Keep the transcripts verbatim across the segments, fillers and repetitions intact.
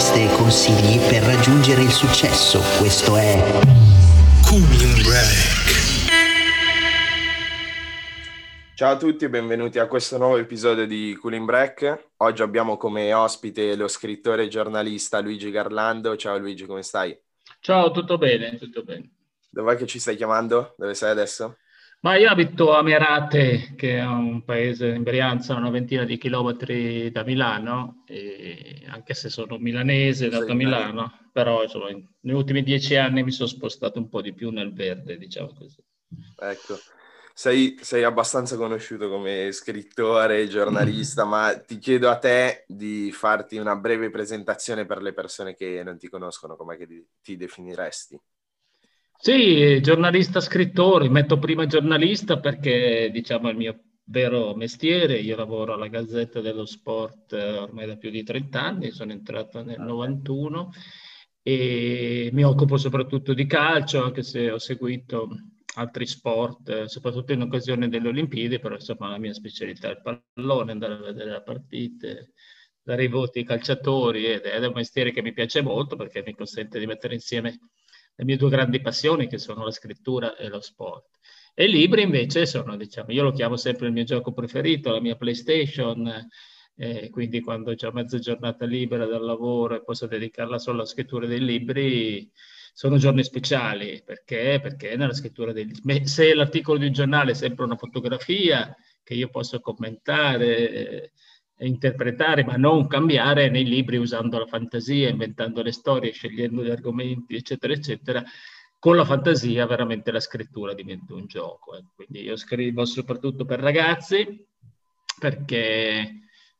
interviste e consigli per raggiungere il successo. Questo è Cooling Break. Ciao a tutti e benvenuti a questo nuovo episodio di Cooling Break. Oggi abbiamo come ospite lo scrittore e giornalista Luigi Garlando. Ciao Luigi, come stai? Ciao, tutto bene, tutto bene. Dov'è che ci stai chiamando? Dove sei adesso? Ma io abito a Merate, che è un paese in Brianza, una ventina di chilometri da Milano, e anche se sono milanese, nato a Milano, però insomma, negli ultimi dieci anni mi sono spostato un po' di più nel verde, diciamo così. Ecco, sei, sei abbastanza conosciuto come scrittore, giornalista, ma ti chiedo a te di farti una breve presentazione per le persone che non ti conoscono, com'è che ti, ti definiresti? Sì, giornalista, scrittore, metto prima giornalista perché diciamo è il mio vero mestiere. Io lavoro alla Gazzetta dello Sport ormai da più di trent'anni, sono entrato nel novantuno e mi occupo soprattutto di calcio, anche se ho seguito altri sport, soprattutto in occasione delle Olimpiadi, però insomma la mia specialità è il pallone, andare a vedere le partite, dare i voti ai calciatori, ed è un mestiere che mi piace molto perché mi consente di mettere insieme le mie due grandi passioni, che sono la scrittura e lo sport. E i libri invece sono, diciamo, io lo chiamo sempre il mio gioco preferito, la mia PlayStation, eh, quindi quando ho mezza giornata libera dal lavoro e posso dedicarla solo alla scrittura dei libri, sono giorni speciali. Perché? Perché nella scrittura dei libri, se l'articolo di un giornale è sempre una fotografia che io posso commentare, eh, interpretare ma non cambiare, nei libri usando la fantasia, inventando le storie, scegliendo gli argomenti eccetera eccetera, con la fantasia veramente la scrittura diventa un gioco. Eh. Quindi io scrivo soprattutto per ragazzi perché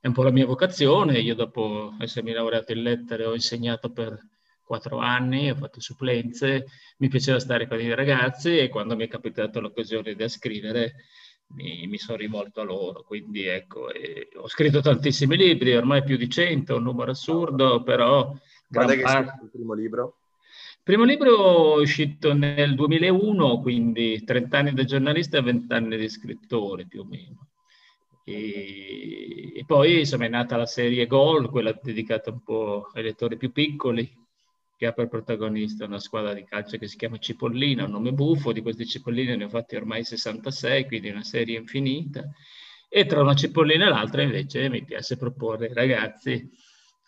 è un po' la mia vocazione. Io dopo essermi laureato in lettere ho insegnato per quattro anni, ho fatto supplenze, mi piaceva stare con i ragazzi e quando mi è capitato l'occasione di scrivere Mi, mi sono rivolto a loro, quindi ecco, eh, ho scritto tantissimi libri, ormai più di cento, un numero assurdo, però... Quando è che parte... scritto il primo libro? Il primo libro è uscito nel duemilauno, quindi trent'anni da giornalista e vent'anni di scrittore più o meno. E, e poi insomma è nata la serie Gol, quella dedicata un po' ai lettori più piccoli, che ha per protagonista una squadra di calcio che si chiama Cipollina, un nome buffo. Di queste cipolline ne ho fatti ormai sessantasei, quindi una serie infinita. E tra una cipollina e l'altra invece mi piace proporre ai ragazzi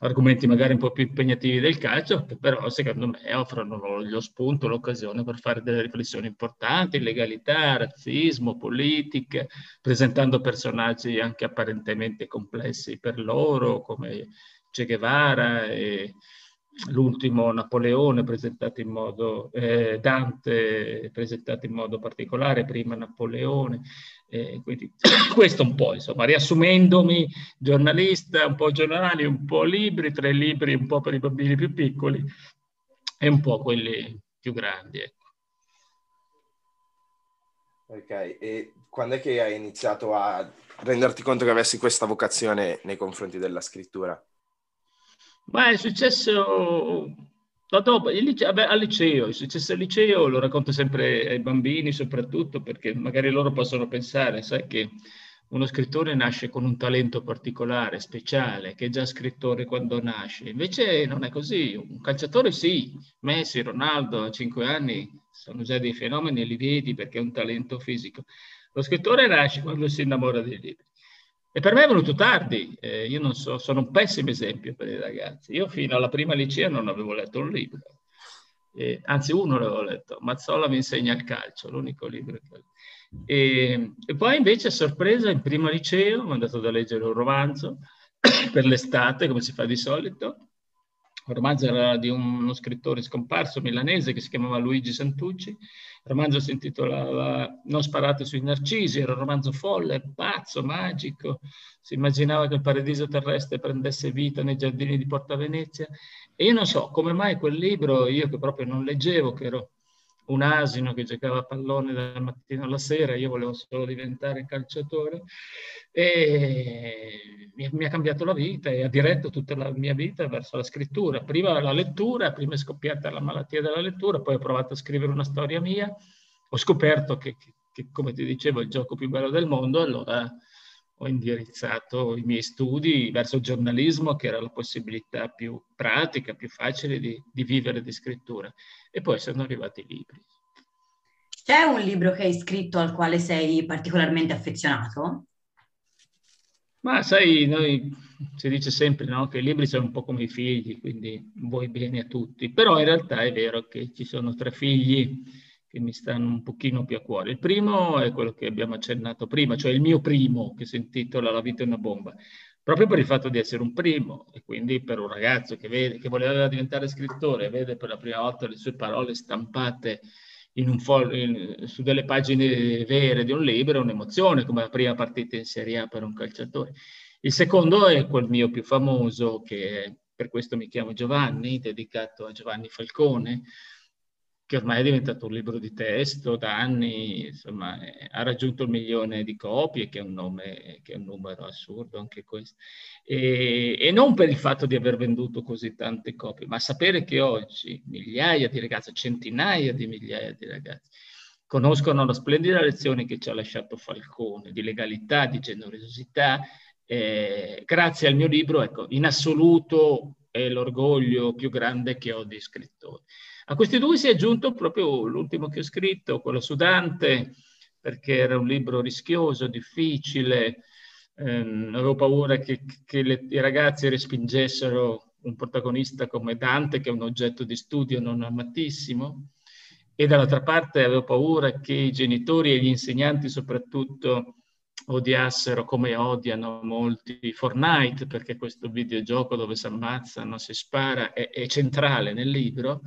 argomenti magari un po' più impegnativi del calcio, che però secondo me offrono loro lo spunto, l'occasione per fare delle riflessioni importanti, legalità, razzismo, politica, presentando personaggi anche apparentemente complessi per loro, come Che Guevara e... l'ultimo Napoleone presentato in modo eh, Dante presentato in modo particolare, prima Napoleone, eh, quindi questo un po', insomma, riassumendomi, giornalista, un po' giornali, un po' libri, tre libri un po' per i bambini più piccoli e un po' quelli più grandi, ecco. Ok, e quando è che hai iniziato a renderti conto che avessi questa vocazione nei confronti della scrittura? Ma è successo da dopo, al liceo, è successo al liceo, lo racconto sempre ai bambini soprattutto perché magari loro possono pensare, sai, che uno scrittore nasce con un talento particolare, speciale, che è già scrittore quando nasce. Invece non è così. Un calciatore sì, Messi, Ronaldo a cinque anni sono già dei fenomeni e li vedi perché è un talento fisico. Lo scrittore nasce quando si innamora dei libri. E per me è venuto tardi, eh, io non so, sono un pessimo esempio per i ragazzi. Io fino alla prima licea non avevo letto un libro, eh, anzi uno l'avevo letto, Mazzola mi insegna il calcio, l'unico libro. Che... E, e poi invece a sorpresa in prima liceo mi è andato da leggere un romanzo per l'estate, come si fa di solito. Il romanzo era di uno scrittore scomparso milanese che si chiamava Luigi Santucci. Il romanzo si intitolava Non sparate sui narcisi, era un romanzo folle, pazzo, magico. Si immaginava che il paradiso terrestre prendesse vita nei giardini di Porta Venezia. E io non so come mai quel libro, io che proprio non leggevo, che ero un asino che giocava a pallone dal mattino alla sera, io volevo solo diventare calciatore, e mi, mi ha cambiato la vita e ha diretto tutta la mia vita verso la scrittura. Prima la lettura, prima è scoppiata la malattia della lettura, poi ho provato a scrivere una storia mia, ho scoperto che, che, che come ti dicevo, è il gioco più bello del mondo, allora ho indirizzato i miei studi verso il giornalismo, che era la possibilità più pratica, più facile di, di vivere di scrittura. E poi sono arrivati i libri. C'è un libro che hai scritto al quale sei particolarmente affezionato? Ma sai, noi si dice sempre, no, che i libri sono un po' come i figli, quindi vuoi bene a tutti. Però in realtà è vero che ci sono tre figli che mi stanno un pochino più a cuore. Il primo è quello che abbiamo accennato prima, cioè il mio primo, che si intitola La vita è una bomba, proprio per il fatto di essere un primo, e quindi per un ragazzo che, vede, che voleva diventare scrittore, vede per la prima volta le sue parole stampate In un for- in, su delle pagine vere di un libro, è un'emozione, come la prima partita in Serie A per un calciatore. Il secondo è quel mio più famoso, che per questo mi chiamo Giovanni, dedicato a Giovanni Falcone, che ormai è diventato un libro di testo da anni, insomma, eh, ha raggiunto il milione di copie, che è un nome, che è un numero assurdo anche questo. E, e non per il fatto di aver venduto così tante copie, ma sapere che oggi migliaia di ragazzi, centinaia di migliaia di ragazzi, conoscono la splendida lezione che ci ha lasciato Falcone, di legalità, di generosità. Eh, grazie al mio libro, ecco, in assoluto è l'orgoglio più grande che ho di scrittore. A questi due si è aggiunto proprio l'ultimo che ho scritto, quello su Dante, perché era un libro rischioso, difficile, ehm, avevo paura che, che le, i ragazzi respingessero un protagonista come Dante, che è un oggetto di studio non amatissimo, e dall'altra parte avevo paura che i genitori e gli insegnanti soprattutto odiassero, come odiano molti, Fortnite, perché questo videogioco dove si ammazzano, si spara, è, è centrale nel libro.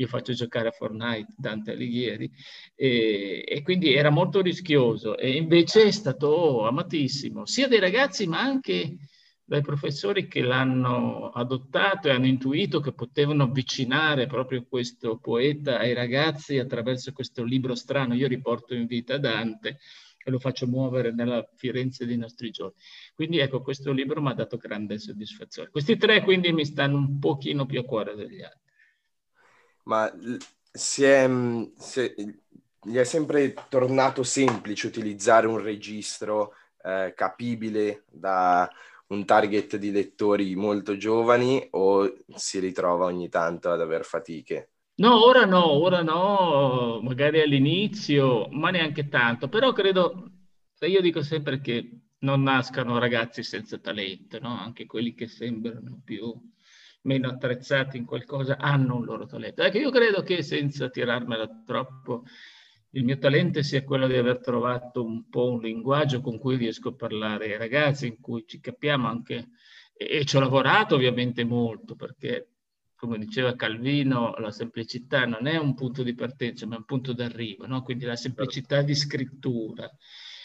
Io faccio giocare a Fortnite Dante Alighieri, e, e quindi era molto rischioso, e invece è stato amatissimo sia dai ragazzi ma anche dai professori che l'hanno adottato e hanno intuito che potevano avvicinare proprio questo poeta ai ragazzi attraverso questo libro strano. Io riporto in vita Dante e lo faccio muovere nella Firenze dei nostri giorni. Quindi ecco, questo libro mi ha dato grande soddisfazione. Questi tre quindi mi stanno un pochino più a cuore degli altri. Ma si è, si è, gli è sempre tornato semplice utilizzare un registro eh, capibile da un target di lettori molto giovani, o si ritrova ogni tanto ad aver fatiche? No, ora no, ora no, magari all'inizio, ma neanche tanto. Però credo, io dico sempre che non nascano ragazzi senza talento, no? Anche quelli che sembrano più... meno attrezzati in qualcosa hanno un loro talento. Ecco, io credo che, senza tirarmela troppo, il mio talento sia quello di aver trovato un po' un linguaggio con cui riesco a parlare ai ragazzi, in cui ci capiamo anche, e, e ci ho lavorato ovviamente molto, perché come diceva Calvino, la semplicità non è un punto di partenza ma è un punto d'arrivo, no? Quindi la semplicità di scrittura.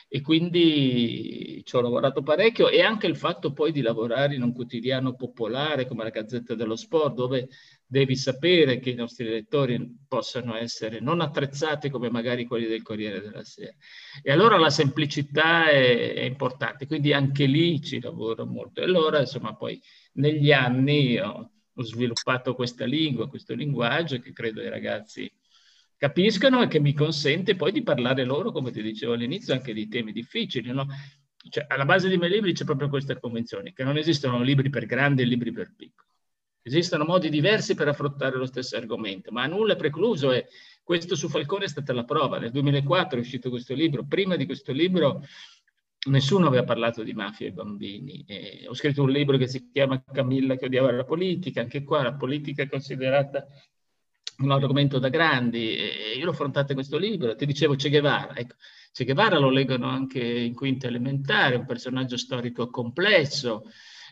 E quindi ci ho lavorato parecchio, e anche il fatto poi di lavorare in un quotidiano popolare come la Gazzetta dello Sport, dove devi sapere che i nostri lettori possano essere non attrezzati come magari quelli del Corriere della Sera. E allora la semplicità è, è importante, quindi anche lì ci lavoro molto. E allora, insomma, poi negli anni ho, ho sviluppato questa lingua, questo linguaggio che credo ai ragazzi capiscano, e che mi consente poi di parlare loro, come ti dicevo all'inizio, anche di temi difficili, no? Cioè, alla base dei miei libri c'è proprio questa convenzione, che non esistono libri per grandi e libri per piccoli. Esistono modi diversi per affrontare lo stesso argomento, ma nulla è precluso, e questo su Falcone è stata la prova. Nel duemilaquattro è uscito questo libro. Prima di questo libro nessuno aveva parlato di mafia ai bambini. Eh, ho scritto un libro che si chiama Camilla che odiava la politica. Anche qua la politica è considerata un argomento da grandi, e io l'ho affrontato in questo libro. Ti dicevo Che Guevara, ecco, Che Guevara lo leggono anche in quinta elementare, un personaggio storico complesso,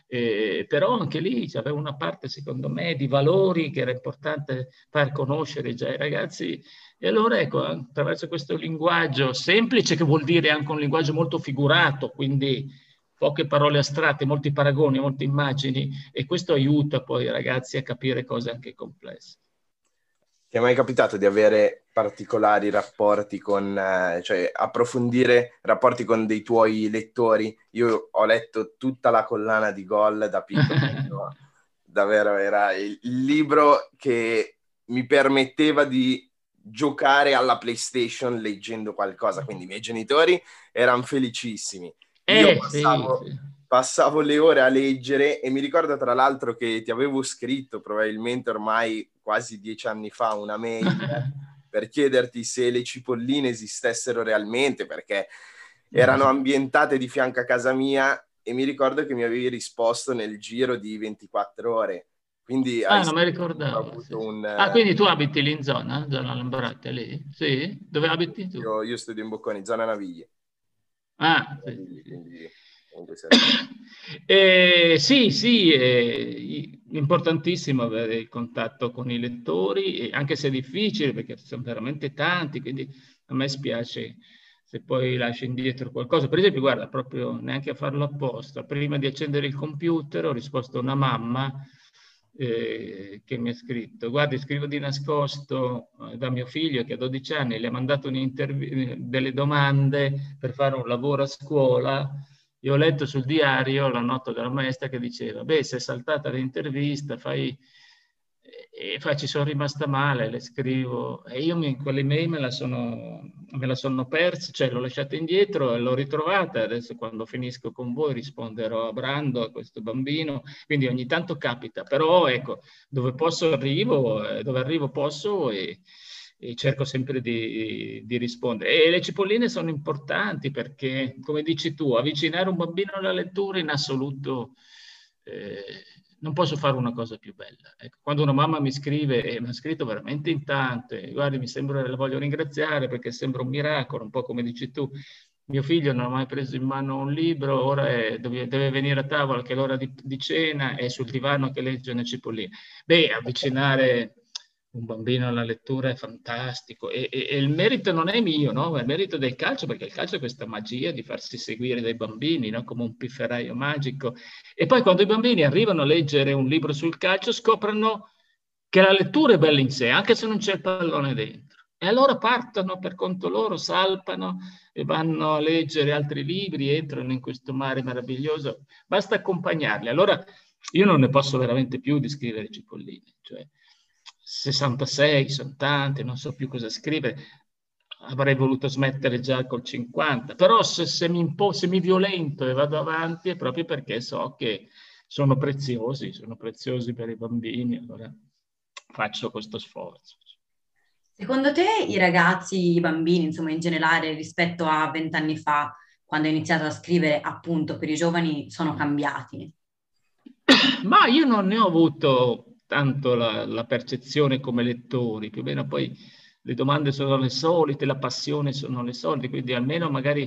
eh, però anche lì c'aveva una parte, secondo me, di valori che era importante far conoscere già ai ragazzi. E allora, ecco, attraverso questo linguaggio semplice, che vuol dire anche un linguaggio molto figurato, quindi poche parole astratte, molti paragoni, molte immagini, e questo aiuta poi i ragazzi a capire cose anche complesse. Ti è mai capitato di avere particolari rapporti con, cioè approfondire rapporti con dei tuoi lettori? Io ho letto tutta la collana di Gol da piccolo, davvero era il libro che mi permetteva di giocare alla PlayStation leggendo qualcosa, quindi i miei genitori erano felicissimi. Eh, Io passavo, sì, sì. passavo le ore a leggere, e mi ricordo tra l'altro che ti avevo scritto probabilmente ormai quasi dieci anni fa una mail per chiederti se le cipolline esistessero realmente, perché erano ambientate di fianco a casa mia, e mi ricordo che mi avevi risposto nel giro di ventiquattro ore. Quindi ah, non mi ricordavo. Sì. Un, ah, quindi tu abiti lì in zona, zona Lambrate, lì? Sì? Dove abiti tu? Io, io studio in Bocconi, zona Navigli. Ah, Navigli, sì. Quindi, comunque eh, sì, sì, è importantissimo avere il contatto con i lettori, anche se è difficile, perché sono veramente tanti, quindi a me spiace se poi lascio indietro qualcosa. Per esempio, guarda, proprio neanche a farlo apposta, prima di accendere il computer ho risposto a una mamma Eh, che mi ha scritto: guardi, scrivo di nascosto da mio figlio che a dodici anni le ha mandato delle domande per fare un lavoro a scuola, e ho letto sul diario la nota della maestra che diceva: beh, se è saltata l'intervista fai... e fa, ci sono rimasta male, le scrivo. E io mi, quelle mail me la sono, me la sono persa, cioè l'ho lasciata indietro e l'ho ritrovata. Adesso quando finisco con voi risponderò a Brando, a questo bambino, quindi ogni tanto capita. Però ecco, dove posso arrivo, eh, dove arrivo posso e, e cerco sempre di, di rispondere. E le cipolline sono importanti perché, come dici tu, avvicinare un bambino alla lettura in assoluto... Eh, non posso fare una cosa più bella. Ecco, quando una mamma mi scrive, e mi ha scritto veramente in tante, guardi, mi sembra, la voglio ringraziare perché sembra un miracolo, un po' come dici tu, mio figlio non ha mai preso in mano un libro, ora è, deve, deve venire a tavola che è l'ora di, di cena, è sul divano che legge una cipollina. Beh, avvicinare un bambino alla lettura è fantastico, e, e, e il merito non è mio, no? È il merito del calcio, perché il calcio è questa magia di farsi seguire dai bambini, no? Come un pifferaio magico. E poi quando i bambini arrivano a leggere un libro sul calcio scoprono che la lettura è bella in sé, anche se non c'è il pallone dentro. E allora partono per conto loro, salpano e vanno a leggere altri libri, entrano in questo mare meraviglioso. Basta accompagnarli. Allora io non ne posso veramente più di scrivere cipolline, cioè sessantasei, sono tante, non so più cosa scrivere, avrei voluto smettere già col cinquanta, però se, se, mi, impo- se mi violento e vado avanti è proprio perché so che sono preziosi, sono preziosi per i bambini, allora faccio questo sforzo. Secondo te i ragazzi, i bambini, insomma in generale, rispetto a vent'anni fa, quando ho iniziato a scrivere appunto per i giovani, sono cambiati? Ma io non ne ho avuto... tanto la, la percezione come lettori, più o meno poi le domande sono le solite, la passione sono le solite, quindi almeno magari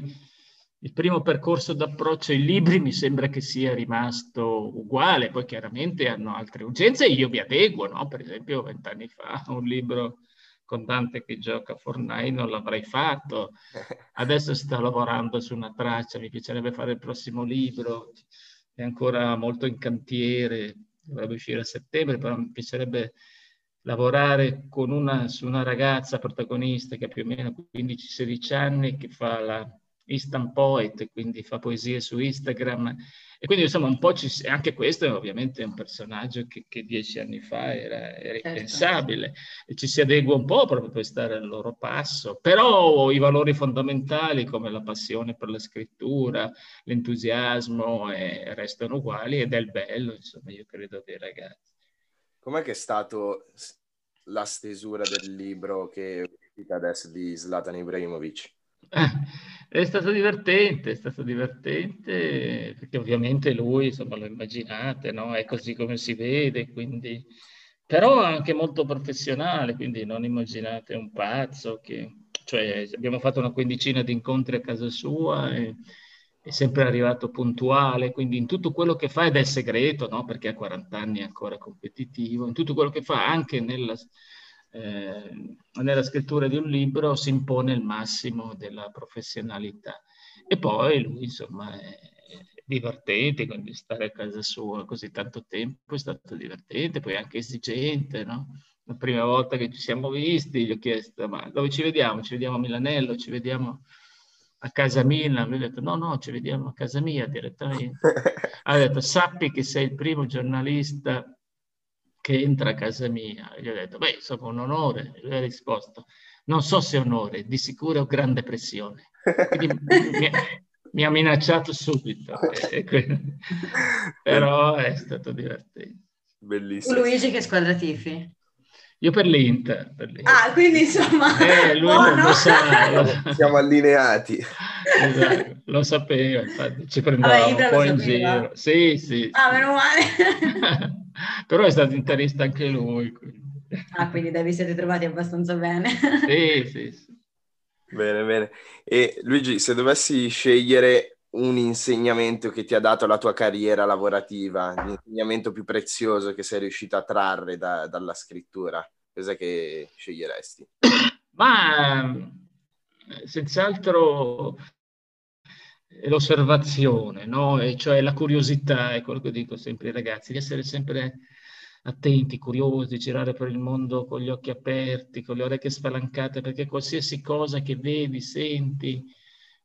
il primo percorso d'approccio ai libri mi sembra che sia rimasto uguale, poi chiaramente hanno altre urgenze e io mi adeguo, no? Per esempio vent'anni fa un libro con Dante che gioca a Fortnite non l'avrei fatto, adesso sto lavorando su una traccia, mi piacerebbe fare il prossimo libro, è ancora molto in cantiere, dovrebbe uscire a settembre, però mi piacerebbe lavorare con una, su una ragazza protagonista che ha più o meno quindici sedici anni, che fa la instant poet, quindi fa poesie su Instagram. E quindi insomma un po' ci, anche questo è ovviamente un personaggio che, che dieci anni fa era, era impensabile. E ci si adegua un po' proprio per stare al loro passo. Però i valori fondamentali come la passione per la scrittura, l'entusiasmo eh, restano uguali ed è il bello, insomma, io credo dei ragazzi. Com'è che è stato la stesura del libro che è uscita adesso di Zlatan Ibrahimovic? È stato divertente, è stato divertente perché ovviamente lui, insomma, lo immaginate, no? È così come si vede, quindi... però anche molto professionale, quindi non immaginate un pazzo che... cioè, abbiamo fatto una quindicina di incontri a casa sua e è sempre arrivato puntuale, quindi in tutto quello che fa, ed è segreto, no? Perché a quaranta anni è ancora competitivo, in tutto quello che fa, anche nella... Eh, nella scrittura di un libro si impone il massimo della professionalità. E poi lui, insomma, è divertente, quindi stare a casa sua così tanto tempo è stato divertente, poi anche esigente, no? La prima volta che ci siamo visti gli ho chiesto: ma dove ci vediamo? Ci vediamo a Milanello? Ci vediamo a casa Mila? Lui ha detto: no, no, ci vediamo a casa mia direttamente. Ha detto: sappi che sei il primo giornalista che entra a casa mia. Gli ho detto: beh, insomma, un onore. Lui ha risposto: non so se onore, di sicuro grande pressione. Quindi mi, mi ha minacciato subito, e quindi... però è stato divertente. Bellissimo. Luigi che squadra tifi? Io per l'Inter. Per l'Inter. Ah, quindi insomma... Eh, lui oh, non no. lo sa. Lo... Siamo allineati. Esatto, lo sapevo, infatti, ci prendevamo un po' in giro. Sì, sì. Ah, meno male. Però è stato interista anche lui. Quindi. Ah, quindi vi siete trovati abbastanza bene. Sì, sì, sì. Bene, bene. E Luigi, se dovessi scegliere un insegnamento che ti ha dato la tua carriera lavorativa, l'insegnamento più prezioso che sei riuscito a trarre da, dalla scrittura, cos'è che sceglieresti? Ma senz'altro l'osservazione, no? E cioè la curiosità, è quello che dico sempre ai ragazzi, di essere sempre attenti, curiosi, girare per il mondo con gli occhi aperti, con le orecchie spalancate, perché qualsiasi cosa che vedi, senti,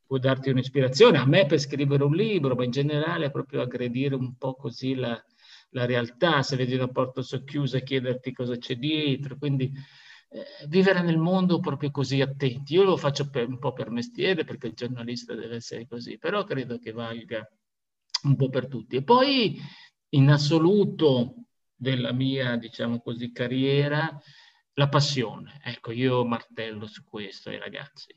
può darti un'ispirazione. A me per scrivere un libro, ma in generale è proprio aggredire un po' così la, la realtà, se vedi una porta socchiusa chiederti cosa c'è dietro, quindi eh, vivere nel mondo proprio così attenti. Io lo faccio per, un po' per mestiere, perché il giornalista deve essere così, però credo che valga un po' per tutti. E poi in assoluto... della mia, diciamo così, carriera, la passione. Ecco, io martello su questo ai ragazzi.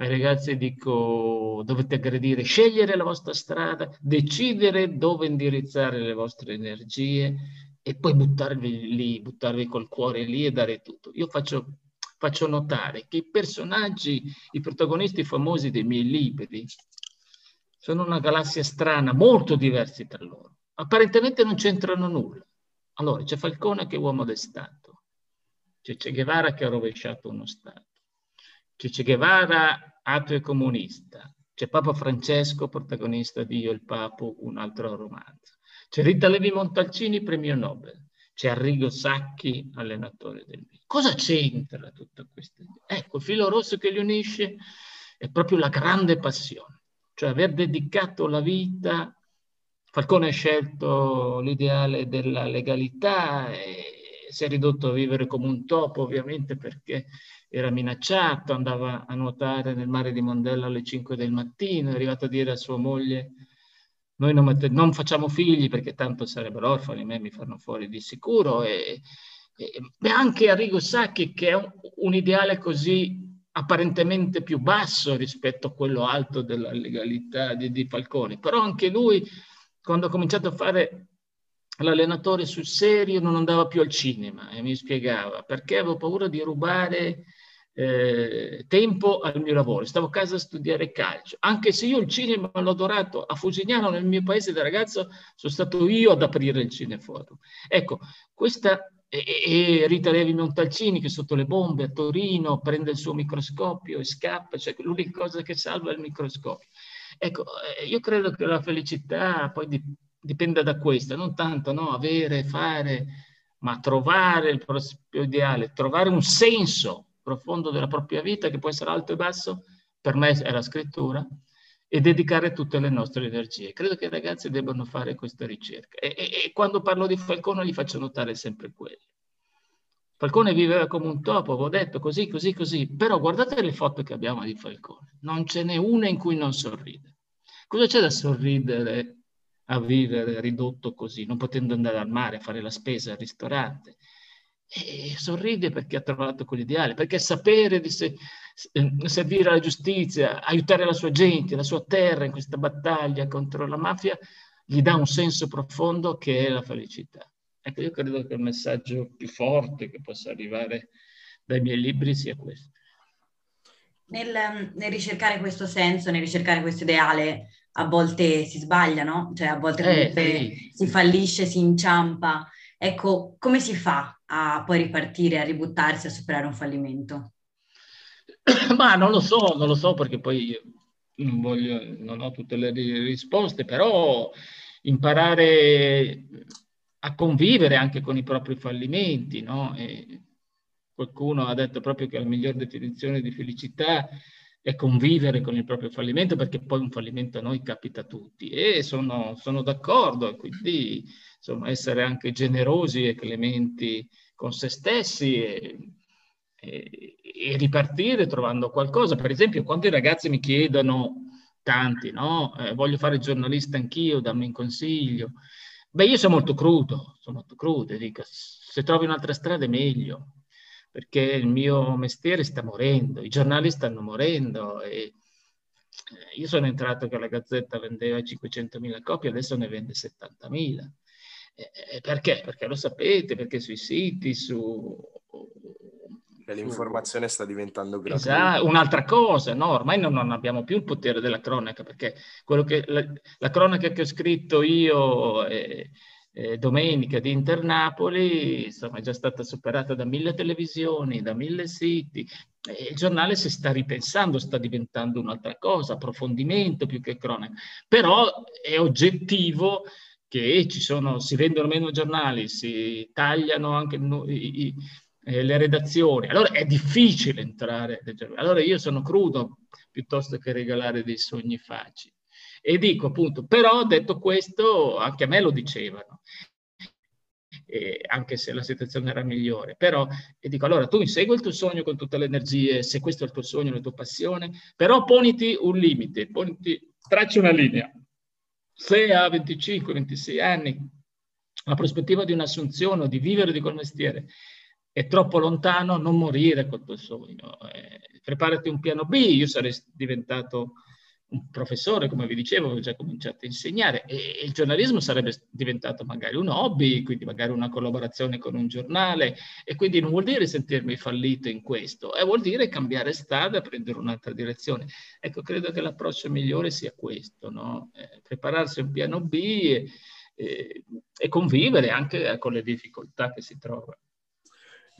Ai ragazzi dico, dovete aggredire, scegliere la vostra strada, decidere dove indirizzare le vostre energie e poi buttarvi lì, buttarvi col cuore lì e dare tutto. Io faccio, faccio notare che i personaggi, i protagonisti famosi dei miei libri, sono una galassia strana, molto diversi tra loro. Apparentemente non c'entrano nulla. Allora, c'è Falcone che è uomo di Stato, c'è Che Guevara che ha rovesciato uno Stato, c'è Che Guevara ateo e comunista, c'è Papa Francesco, protagonista di Io il Papa, un altro romanzo, c'è Rita Levi Montalcini, premio Nobel, c'è Arrigo Sacchi, allenatore del Milan. Cosa c'entra tutto questo? Ecco, il filo rosso che li unisce è proprio la grande passione, cioè aver dedicato la vita. Falcone ha scelto l'ideale della legalità e si è ridotto a vivere come un topo, ovviamente, perché era minacciato, andava a nuotare nel mare di Mondello alle cinque del mattino, è arrivato a dire a sua moglie noi non, non facciamo figli perché tanto sarebbero orfani, a me mi fanno fuori di sicuro. E, e anche Arrigo Sacchi, che è un, un ideale così apparentemente più basso rispetto a quello alto della legalità di, di Falcone, però anche lui... Quando ho cominciato a fare l'allenatore sul serio non andava più al cinema e mi spiegava perché avevo paura di rubare eh, tempo al mio lavoro. Stavo a casa a studiare calcio, anche se io il cinema l'ho adorato a Fusignano, nel mio paese da ragazzo sono stato io ad aprire il cineforum. Ecco, questa è Rita Levi Montalcini che sotto le bombe a Torino prende il suo microscopio e scappa, cioè l'unica cosa che salva è il microscopio. Ecco, io credo che la felicità poi dipenda da questo, non tanto no, avere, fare, ma trovare il proprio ideale, trovare un senso profondo della propria vita che può essere alto e basso, per me è la scrittura, e dedicare tutte le nostre energie. Credo che i ragazzi debbano fare questa ricerca e, e, e quando parlo di Falcone gli faccio notare sempre quello. Falcone viveva come un topo, avevo detto così, così, così, però guardate le foto che abbiamo di Falcone, non ce n'è una in cui non sorride. Cosa c'è da sorridere a vivere ridotto così, non potendo andare al mare, fare la spesa, al ristorante? E sorride perché ha trovato quell'ideale, perché sapere di se, servire alla giustizia, aiutare la sua gente, la sua terra in questa battaglia contro la mafia, gli dà un senso profondo che è la felicità. Ecco, io credo che il messaggio più forte che possa arrivare dai miei libri sia questo. Nel, nel ricercare questo senso, nel ricercare questo ideale, a volte si sbaglia, no? Cioè a volte eh, sì. si fallisce, si inciampa. Ecco, come si fa a poi ripartire, a ributtarsi, a superare un fallimento? Ma non lo so, non lo so perché poi io non voglio, non ho tutte le risposte, però imparare... a convivere anche con i propri fallimenti, no? E qualcuno ha detto proprio che la miglior definizione di felicità è convivere con il proprio fallimento, perché poi un fallimento a noi capita a tutti, e sono, sono d'accordo, quindi insomma, essere anche generosi e clementi con se stessi e, e, e ripartire trovando qualcosa. Per esempio, quando i ragazzi mi chiedono tanti, no? Eh, voglio fare il giornalista anch'io, dammi un consiglio. Beh, io sono molto crudo, sono molto crudo, dico, se trovi un'altra strada è meglio, perché il mio mestiere sta morendo, i giornali stanno morendo, e io sono entrato che la Gazzetta vendeva cinquecentomila copie, adesso ne vende settantamila. Eh, perché? Perché lo sapete, perché sui siti, su... L'informazione sta diventando gratuita. Esatto, un'altra cosa, no? Ormai non, non abbiamo più il potere della cronaca, perché quello che, la, la cronaca che ho scritto io eh, eh, domenica di Internapoli, insomma, è già stata superata da mille televisioni, da mille siti. Eh, il giornale si sta ripensando, sta diventando un'altra cosa, approfondimento più che cronaca. Però è oggettivo che ci sono, si vendono meno giornali, si tagliano anche i, i Eh, le redazioni, allora è difficile entrare, allora io sono crudo piuttosto che regalare dei sogni facili, e dico appunto, però detto questo anche a me lo dicevano, eh, anche se la situazione era migliore, però, e dico allora tu insegui il tuo sogno con tutte le energie, se questo è il tuo sogno, la tua passione, però poniti un limite, poniti, tracci una linea, se a venticinque ventisei anni la prospettiva di un'assunzione o di vivere di quel mestiere è troppo lontano, non morire col tuo sogno, eh, preparati un piano B. Io sarei diventato un professore, come vi dicevo, avevo già cominciato a insegnare, e il giornalismo sarebbe diventato magari un hobby, quindi magari una collaborazione con un giornale, e quindi non vuol dire sentirmi fallito in questo, eh, vuol dire cambiare strada, prendere un'altra direzione. Ecco, credo che l'approccio migliore sia questo, no? Eh, prepararsi un piano B e, e, e convivere anche con le difficoltà che si trovano.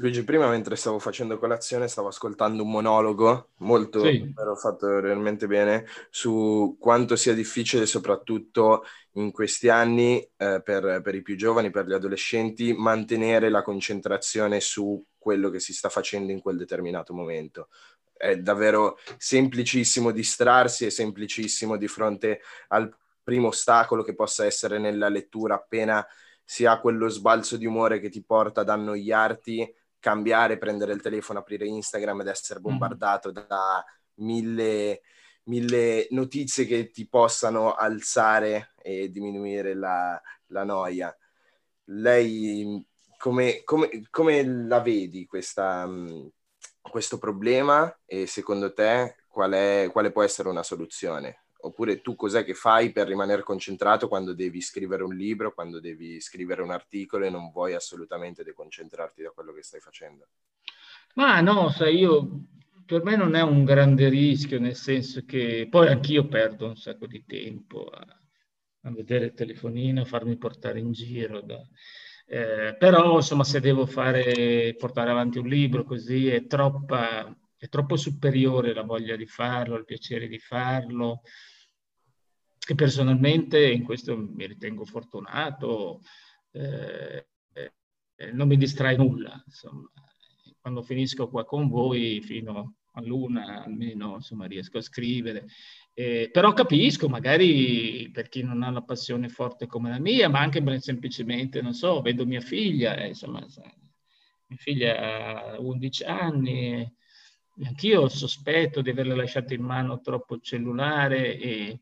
Luigi, prima mentre stavo facendo colazione stavo ascoltando un monologo molto, sì, l'ho fatto realmente bene, su quanto sia difficile soprattutto in questi anni eh, per, per i più giovani, per gli adolescenti, mantenere la concentrazione su quello che si sta facendo in quel determinato momento. È davvero semplicissimo distrarsi, è semplicissimo di fronte al primo ostacolo che possa essere nella lettura, appena si ha quello sbalzo di umore che ti porta ad annoiarti, cambiare, prendere il telefono, aprire Instagram ed essere bombardato da mille, mille notizie che ti possano alzare e diminuire la, la noia. Lei come, come, come la vedi questa, questo problema, e secondo te qual è, quale può essere una soluzione? Oppure tu cos'è che fai per rimanere concentrato quando devi scrivere un libro, quando devi scrivere un articolo e non vuoi assolutamente deconcentrarti da quello che stai facendo? Ma no, sai, io, per me non è un grande rischio, nel senso che poi anch'io perdo un sacco di tempo a, a vedere il telefonino, a farmi portare in giro. Da, eh, però, insomma, se devo fare, portare avanti un libro così è troppa... È troppo superiore la voglia di farlo, il piacere di farlo. E personalmente in questo mi ritengo fortunato, eh, eh, non mi distrae nulla. Insomma, quando finisco qua con voi, fino all'una almeno, insomma, riesco a scrivere. Eh, però capisco, magari per chi non ha la passione forte come la mia, ma anche semplicemente, non so, vedo mia figlia, eh, insomma, mia figlia ha undici anni. Eh, Anch'io sospetto di averle lasciato in mano troppo il cellulare e,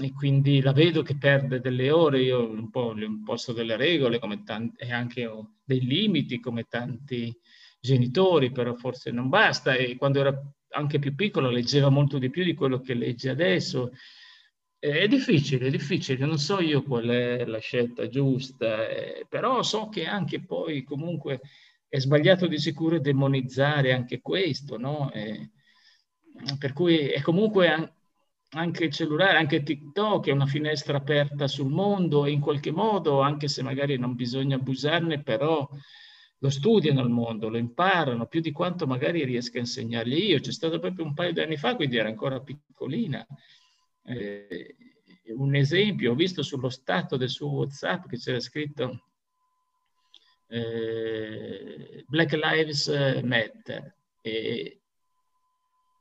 e quindi la vedo che perde delle ore. Io un po' le ho imposto delle regole, come tanti, e anche ho dei limiti come tanti genitori, però forse non basta. E quando era anche più piccola leggeva molto di più di quello che legge adesso. È difficile, è difficile, non so io qual è la scelta giusta, eh, però so che anche poi comunque... È sbagliato di sicuro demonizzare anche questo, no? Eh, per cui è comunque an- anche il cellulare, anche TikTok è una finestra aperta sul mondo, e in qualche modo, anche se magari non bisogna abusarne, però lo studiano il mondo, lo imparano, più di quanto magari riesca a insegnargli io. C'è stato proprio un paio di anni fa, quindi era ancora piccolina, eh, un esempio, ho visto sullo stato del suo WhatsApp che c'era scritto Eh, Black Lives Matter, e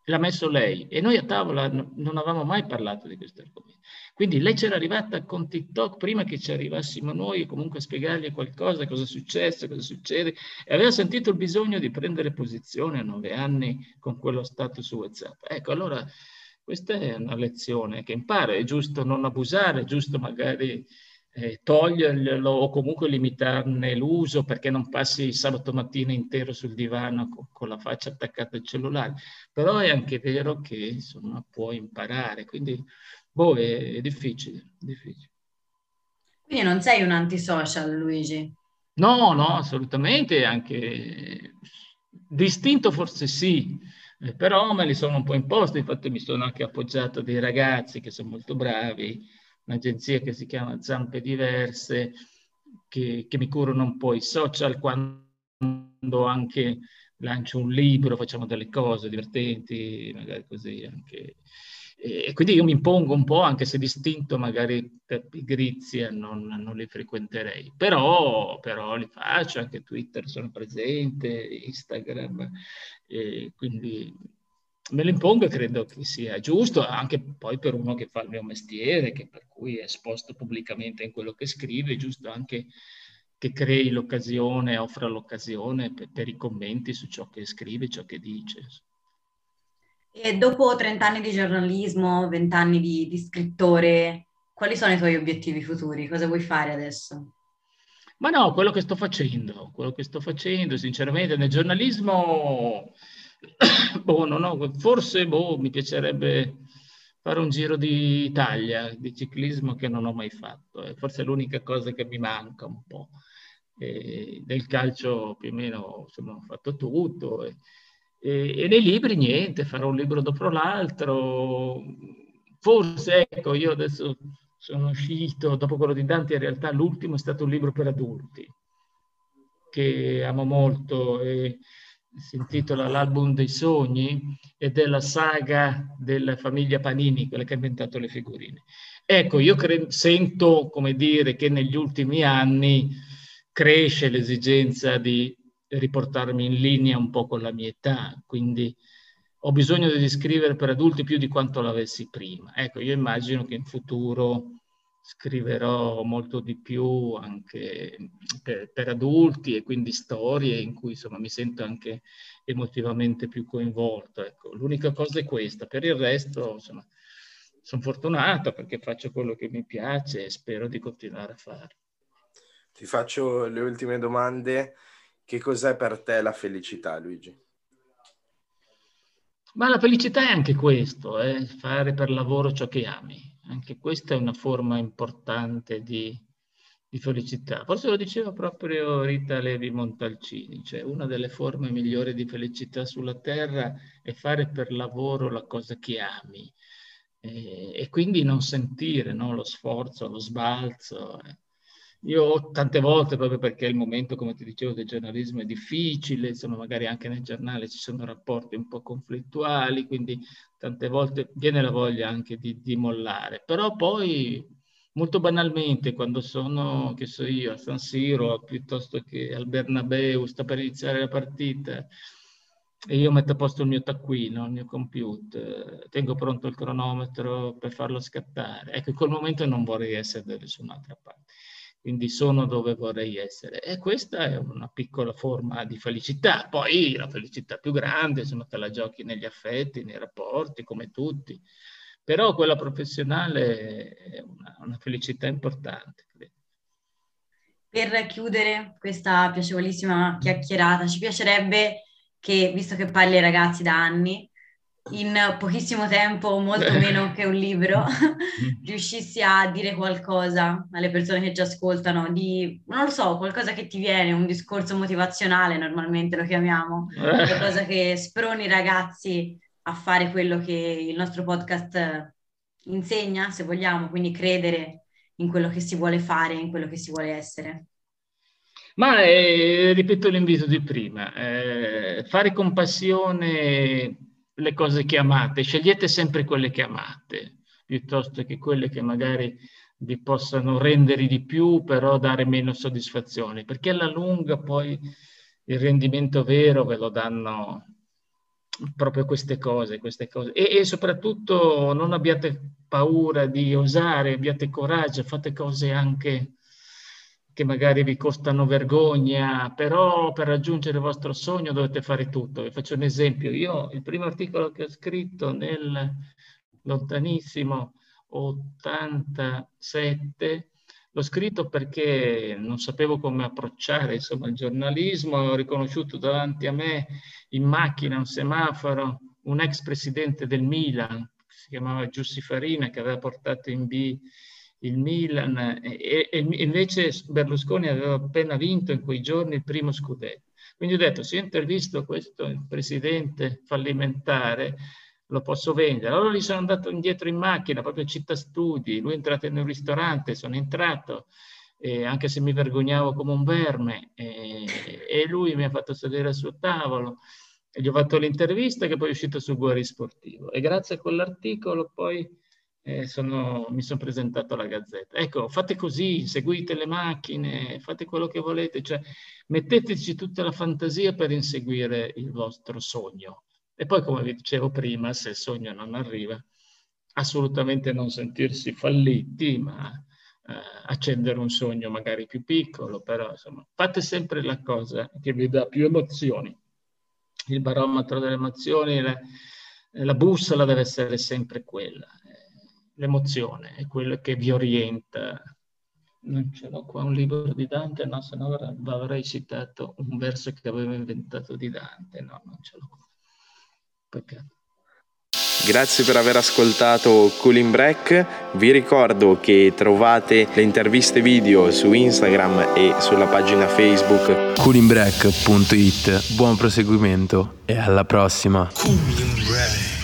l'ha messo lei, e noi a tavola no, non avevamo mai parlato di questo argomento, quindi lei c'era arrivata con TikTok prima che ci arrivassimo noi, comunque a spiegargli qualcosa, cosa è successo, cosa succede, e aveva sentito il bisogno di prendere posizione a nove anni con quello status su WhatsApp. Ecco, allora Questa è una lezione che impara, è giusto non abusare, è giusto magari eh, toglierlo o comunque limitarne l'uso, perché non passi il sabato mattina intero sul divano co con la faccia attaccata al cellulare. Però è anche vero che insomma, puoi imparare, quindi boh, è, è difficile, difficile. Quindi non sei un antisocial, Luigi? No, no, assolutamente, anche distinto forse sì. Eh, però me li sono un po' imposti, infatti mi sono anche appoggiato a dei ragazzi che sono molto bravi, un'agenzia che si chiama Zampe Diverse, che, che mi curano un po' i social, quando anche lancio un libro, facciamo delle cose divertenti, magari così anche. E quindi io mi impongo un po', anche se distinto, magari per pigrizia non, non li frequenterei, però, però li faccio, anche Twitter sono presente, Instagram, e quindi me li impongo e credo che sia giusto, anche poi per uno che fa il mio mestiere, che per cui è esposto pubblicamente in quello che scrive, è giusto anche che crei l'occasione, offra l'occasione per, per i commenti su ciò che scrive, ciò che dice. E dopo trent'anni di giornalismo, vent'anni di, di scrittore, quali sono i tuoi obiettivi futuri? Cosa vuoi fare adesso? Ma no, quello che sto facendo, quello che sto facendo, sinceramente, nel giornalismo, boh, no, no, forse boh, mi piacerebbe fare un giro di Italia, di ciclismo che non ho mai fatto, eh. Forse è l'unica cosa che mi manca un po'. Eh, nel calcio più o meno insomma, ho fatto tutto, eh. E nei libri niente, farò un libro dopo l'altro, forse ecco, io adesso sono uscito, dopo quello di Dante in realtà l'ultimo è stato un libro per adulti, che amo molto, e si intitola L'album dei sogni ed è la saga della famiglia Panini, quella che ha inventato le figurine. Ecco, io sento, come dire, che negli ultimi anni cresce l'esigenza di riportarmi in linea un po' con la mia età, quindi ho bisogno di scrivere per adulti più di quanto l'avessi prima. Ecco, io immagino che in futuro scriverò molto di più anche per, per adulti e quindi storie in cui insomma mi sento anche emotivamente più coinvolto. Ecco, l'unica cosa è questa, per il resto insomma sono fortunato perché faccio quello che mi piace e spero di continuare a fare. Ti faccio le ultime domande. Che cos'è per te la felicità, Luigi? Ma la felicità è anche questo, eh? Fare per lavoro ciò che ami. Anche questa è una forma importante di, di felicità. Forse lo diceva proprio Rita Levi Montalcini, cioè una delle forme migliori di felicità sulla terra è fare per lavoro la cosa che ami. Eh, e quindi non sentire, no? Lo sforzo, lo sbalzo. Eh. Io tante volte, proprio perché il momento, come ti dicevo, del giornalismo è difficile, insomma magari anche nel giornale ci sono rapporti un po' conflittuali, quindi tante volte viene la voglia anche di, di mollare. Però poi, molto banalmente, quando sono, che so io, a San Siro, piuttosto che al Bernabeu, sta per iniziare la partita, e io metto a posto il mio taccuino, il mio computer, tengo pronto il cronometro per farlo scattare. Ecco, in quel momento non vorrei essere da nessun'altra parte. Quindi sono dove vorrei essere. E questa è una piccola forma di felicità. Poi la felicità più grande, insomma, te la giochi negli affetti, nei rapporti, come tutti. Però quella professionale è una, una felicità importante. Credo. Per chiudere questa piacevolissima chiacchierata, ci piacerebbe che, visto che parli ai ragazzi da anni, in pochissimo tempo, molto meno che un libro, riuscissi a dire qualcosa alle persone che ci ascoltano di, non lo so, qualcosa che ti viene, un discorso motivazionale normalmente lo chiamiamo, qualcosa che sproni i ragazzi a fare quello che il nostro podcast insegna, se vogliamo, quindi credere in quello che si vuole fare, in quello che si vuole essere. Ma eh, ripeto l'invito di prima, eh, fare con passione le cose che amate, scegliete sempre quelle che amate, piuttosto che quelle che magari vi possano rendere di più, però dare meno soddisfazione, perché alla lunga poi il rendimento vero ve lo danno proprio queste cose, queste cose. E, e soprattutto non abbiate paura di osare, abbiate coraggio, fate cose anche che magari vi costano vergogna, però per raggiungere il vostro sogno dovete fare tutto. Vi faccio un esempio. Io il primo articolo che ho scritto nel lontanissimo ottantasette. L'ho scritto perché non sapevo come approcciare, insomma, il giornalismo. Ho riconosciuto davanti a me, in macchina, un semaforo, un ex presidente del Milan, che si chiamava Giussi Farina, che aveva portato in B il Milan, e, e invece Berlusconi aveva appena vinto in quei giorni il primo scudetto. Quindi ho detto, se intervisto questo presidente fallimentare, lo posso vendere. Allora lì sono andato indietro in macchina, proprio a Città Studi, lui è entrato in un ristorante, sono entrato, eh, anche se mi vergognavo come un verme, eh, e lui mi ha fatto sedere al suo tavolo e gli ho fatto l'intervista che poi è uscita su Guerri Sportivo, e grazie a quell'articolo poi eh, sono, mi sono presentato alla Gazzetta. Ecco, fate così, seguite le macchine, fate quello che volete, cioè metteteci tutta la fantasia per inseguire il vostro sogno. E poi, come vi dicevo prima, se il sogno non arriva, assolutamente non sentirsi falliti, ma eh, accendere un sogno magari più piccolo, però insomma, fate sempre la cosa che vi dà più emozioni. Il barometro delle emozioni, la, la bussola deve essere sempre quella. L'emozione è quello che vi orienta. Non ce l'ho qua un libro di Dante, no, se no avrei citato un verso che avevo inventato di Dante, no, non ce l'ho qua. Grazie per aver ascoltato Cooling Break. Vi ricordo che trovate le interviste video su Instagram e sulla pagina Facebook cooling break punto it. Buon proseguimento e alla prossima. Cooling Break.